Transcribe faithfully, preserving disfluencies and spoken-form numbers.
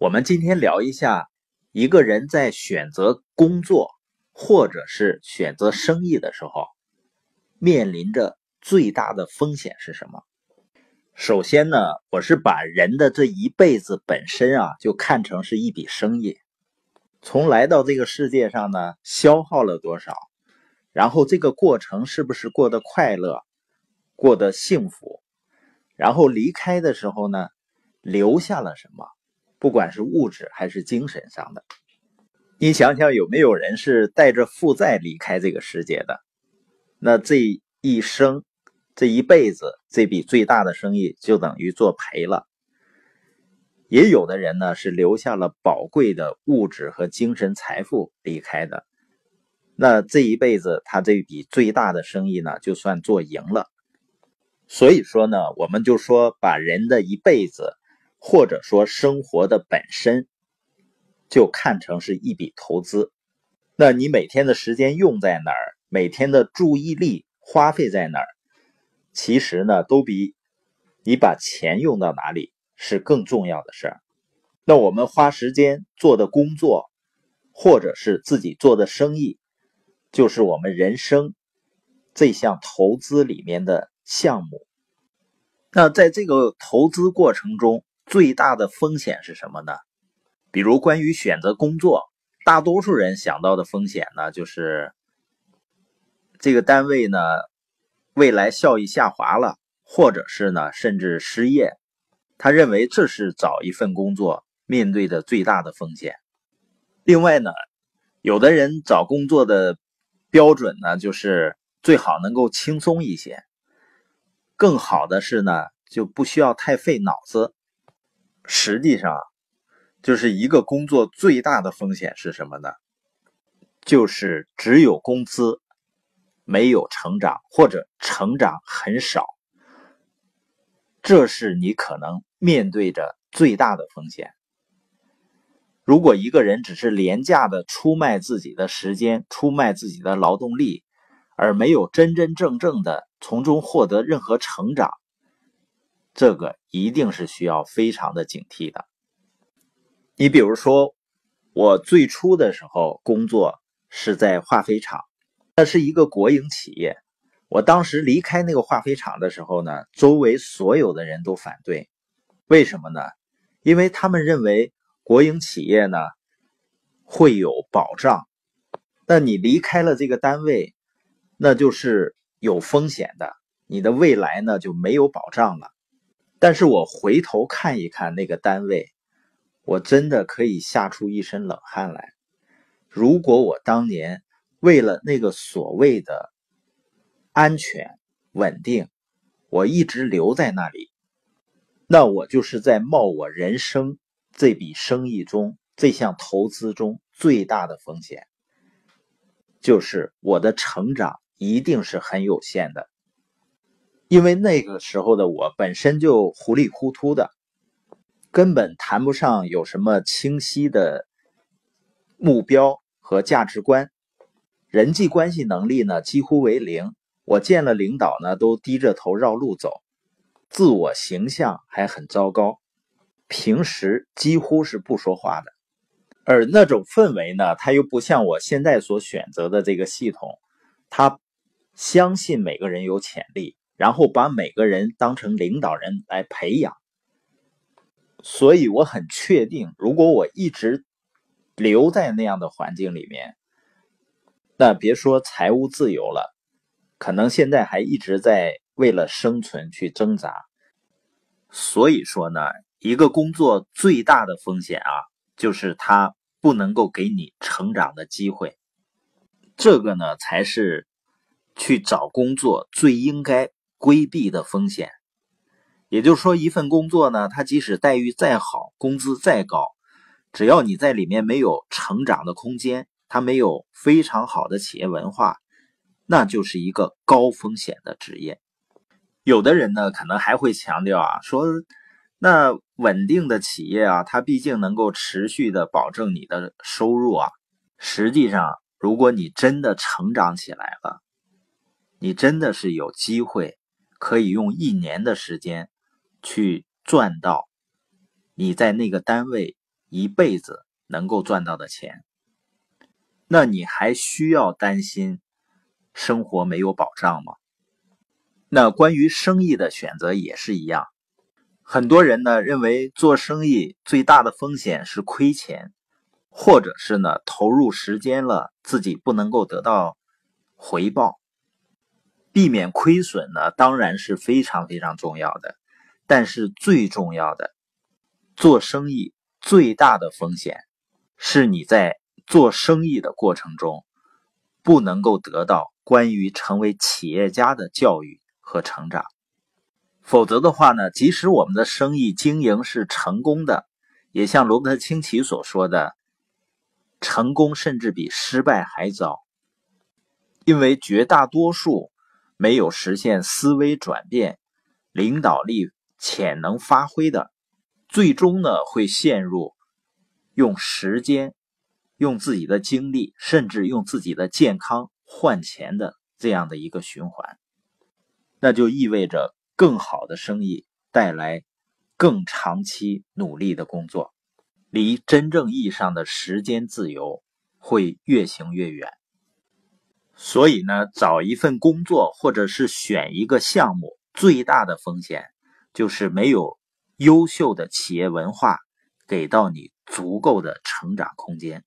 我们今天聊一下一个人在选择工作或者是选择生意的时候面临着最大的风险是什么。首先呢，我是把人的这一辈子本身啊就看成是一笔生意，从来到这个世界上呢消耗了多少，然后这个过程是不是过得快乐过得幸福，然后离开的时候呢留下了什么，不管是物质还是精神上的。你想想有没有人是带着负债离开这个世界的？那这一生这一辈子这笔最大的生意就等于做赔了。也有的人呢是留下了宝贵的物质和精神财富离开的，那这一辈子他这笔最大的生意呢就算做赢了。所以说呢，我们就说把人的一辈子或者说生活的本身就看成是一笔投资。那你每天的时间用在哪儿，每天的注意力花费在哪儿，其实呢都比你把钱用到哪里是更重要的事儿。那我们花时间做的工作或者是自己做的生意，就是我们人生这项投资里面的项目。那在这个投资过程中最大的风险是什么呢？比如关于选择工作，大多数人想到的风险呢，就是这个单位呢未来效益下滑了，或者是呢甚至失业，他认为这是找一份工作面对的最大的风险。另外呢，有的人找工作的标准呢，就是最好能够轻松一些，更好的是呢就不需要太费脑子。实际上就是一个工作最大的风险是什么呢？就是只有工资没有成长，或者成长很少，这是你可能面对着最大的风险。如果一个人只是廉价的出卖自己的时间，出卖自己的劳动力，而没有真真正正的从中获得任何成长，这个一定是需要非常的警惕的。你比如说，我最初的时候工作是在化肥厂，那是一个国营企业。我当时离开那个化肥厂的时候呢，周围所有的人都反对。为什么呢？因为他们认为国营企业呢会有保障，那你离开了这个单位，那就是有风险的，你的未来呢就没有保障了。但是我回头看一看那个单位，我真的可以吓出一身冷汗来。如果我当年为了那个所谓的安全稳定，我一直留在那里，那我就是在冒我人生这笔生意中，这项投资中最大的风险，就是我的成长一定是很有限的。因为那个时候的我本身就糊里糊涂的，根本谈不上有什么清晰的目标和价值观，人际关系能力呢几乎为零，我见了领导呢都低着头绕路走，自我形象还很糟糕，平时几乎是不说话的。而那种氛围呢，它又不像我现在所选择的这个系统，它相信每个人有潜力，然后把每个人当成领导人来培养。所以我很确定，如果我一直留在那样的环境里面，那别说财务自由了，可能现在还一直在为了生存去挣扎。所以说呢，一个工作最大的风险啊，就是它不能够给你成长的机会。这个呢，才是去找工作最应该规避的风险。也就是说，一份工作呢，它即使待遇再好，工资再高，只要你在里面没有成长的空间，它没有非常好的企业文化，那就是一个高风险的职业。有的人呢，可能还会强调啊，说那稳定的企业啊，它毕竟能够持续的保证你的收入啊。实际上，如果你真的成长起来了，你真的是有机会可以用一年的时间去赚到你在那个单位一辈子能够赚到的钱，那你还需要担心生活没有保障吗？那关于生意的选择也是一样，很多人呢认为做生意最大的风险是亏钱，或者是呢投入时间了自己不能够得到回报。避免亏损呢当然是非常非常重要的，但是最重要的，做生意最大的风险是你在做生意的过程中不能够得到关于成为企业家的教育和成长。否则的话呢，即使我们的生意经营是成功的，也像罗伯特清崎所说的，成功甚至比失败还糟，因为绝大多数没有实现思维转变、领导力潜能发挥的，最终呢会陷入用时间、用自己的精力，甚至用自己的健康换钱的这样的一个循环。那就意味着更好的生意带来更长期努力的工作，离真正意义上的时间自由会越行越远。所以呢，找一份工作或者是选一个项目，最大的风险就是没有优秀的企业文化给到你足够的成长空间。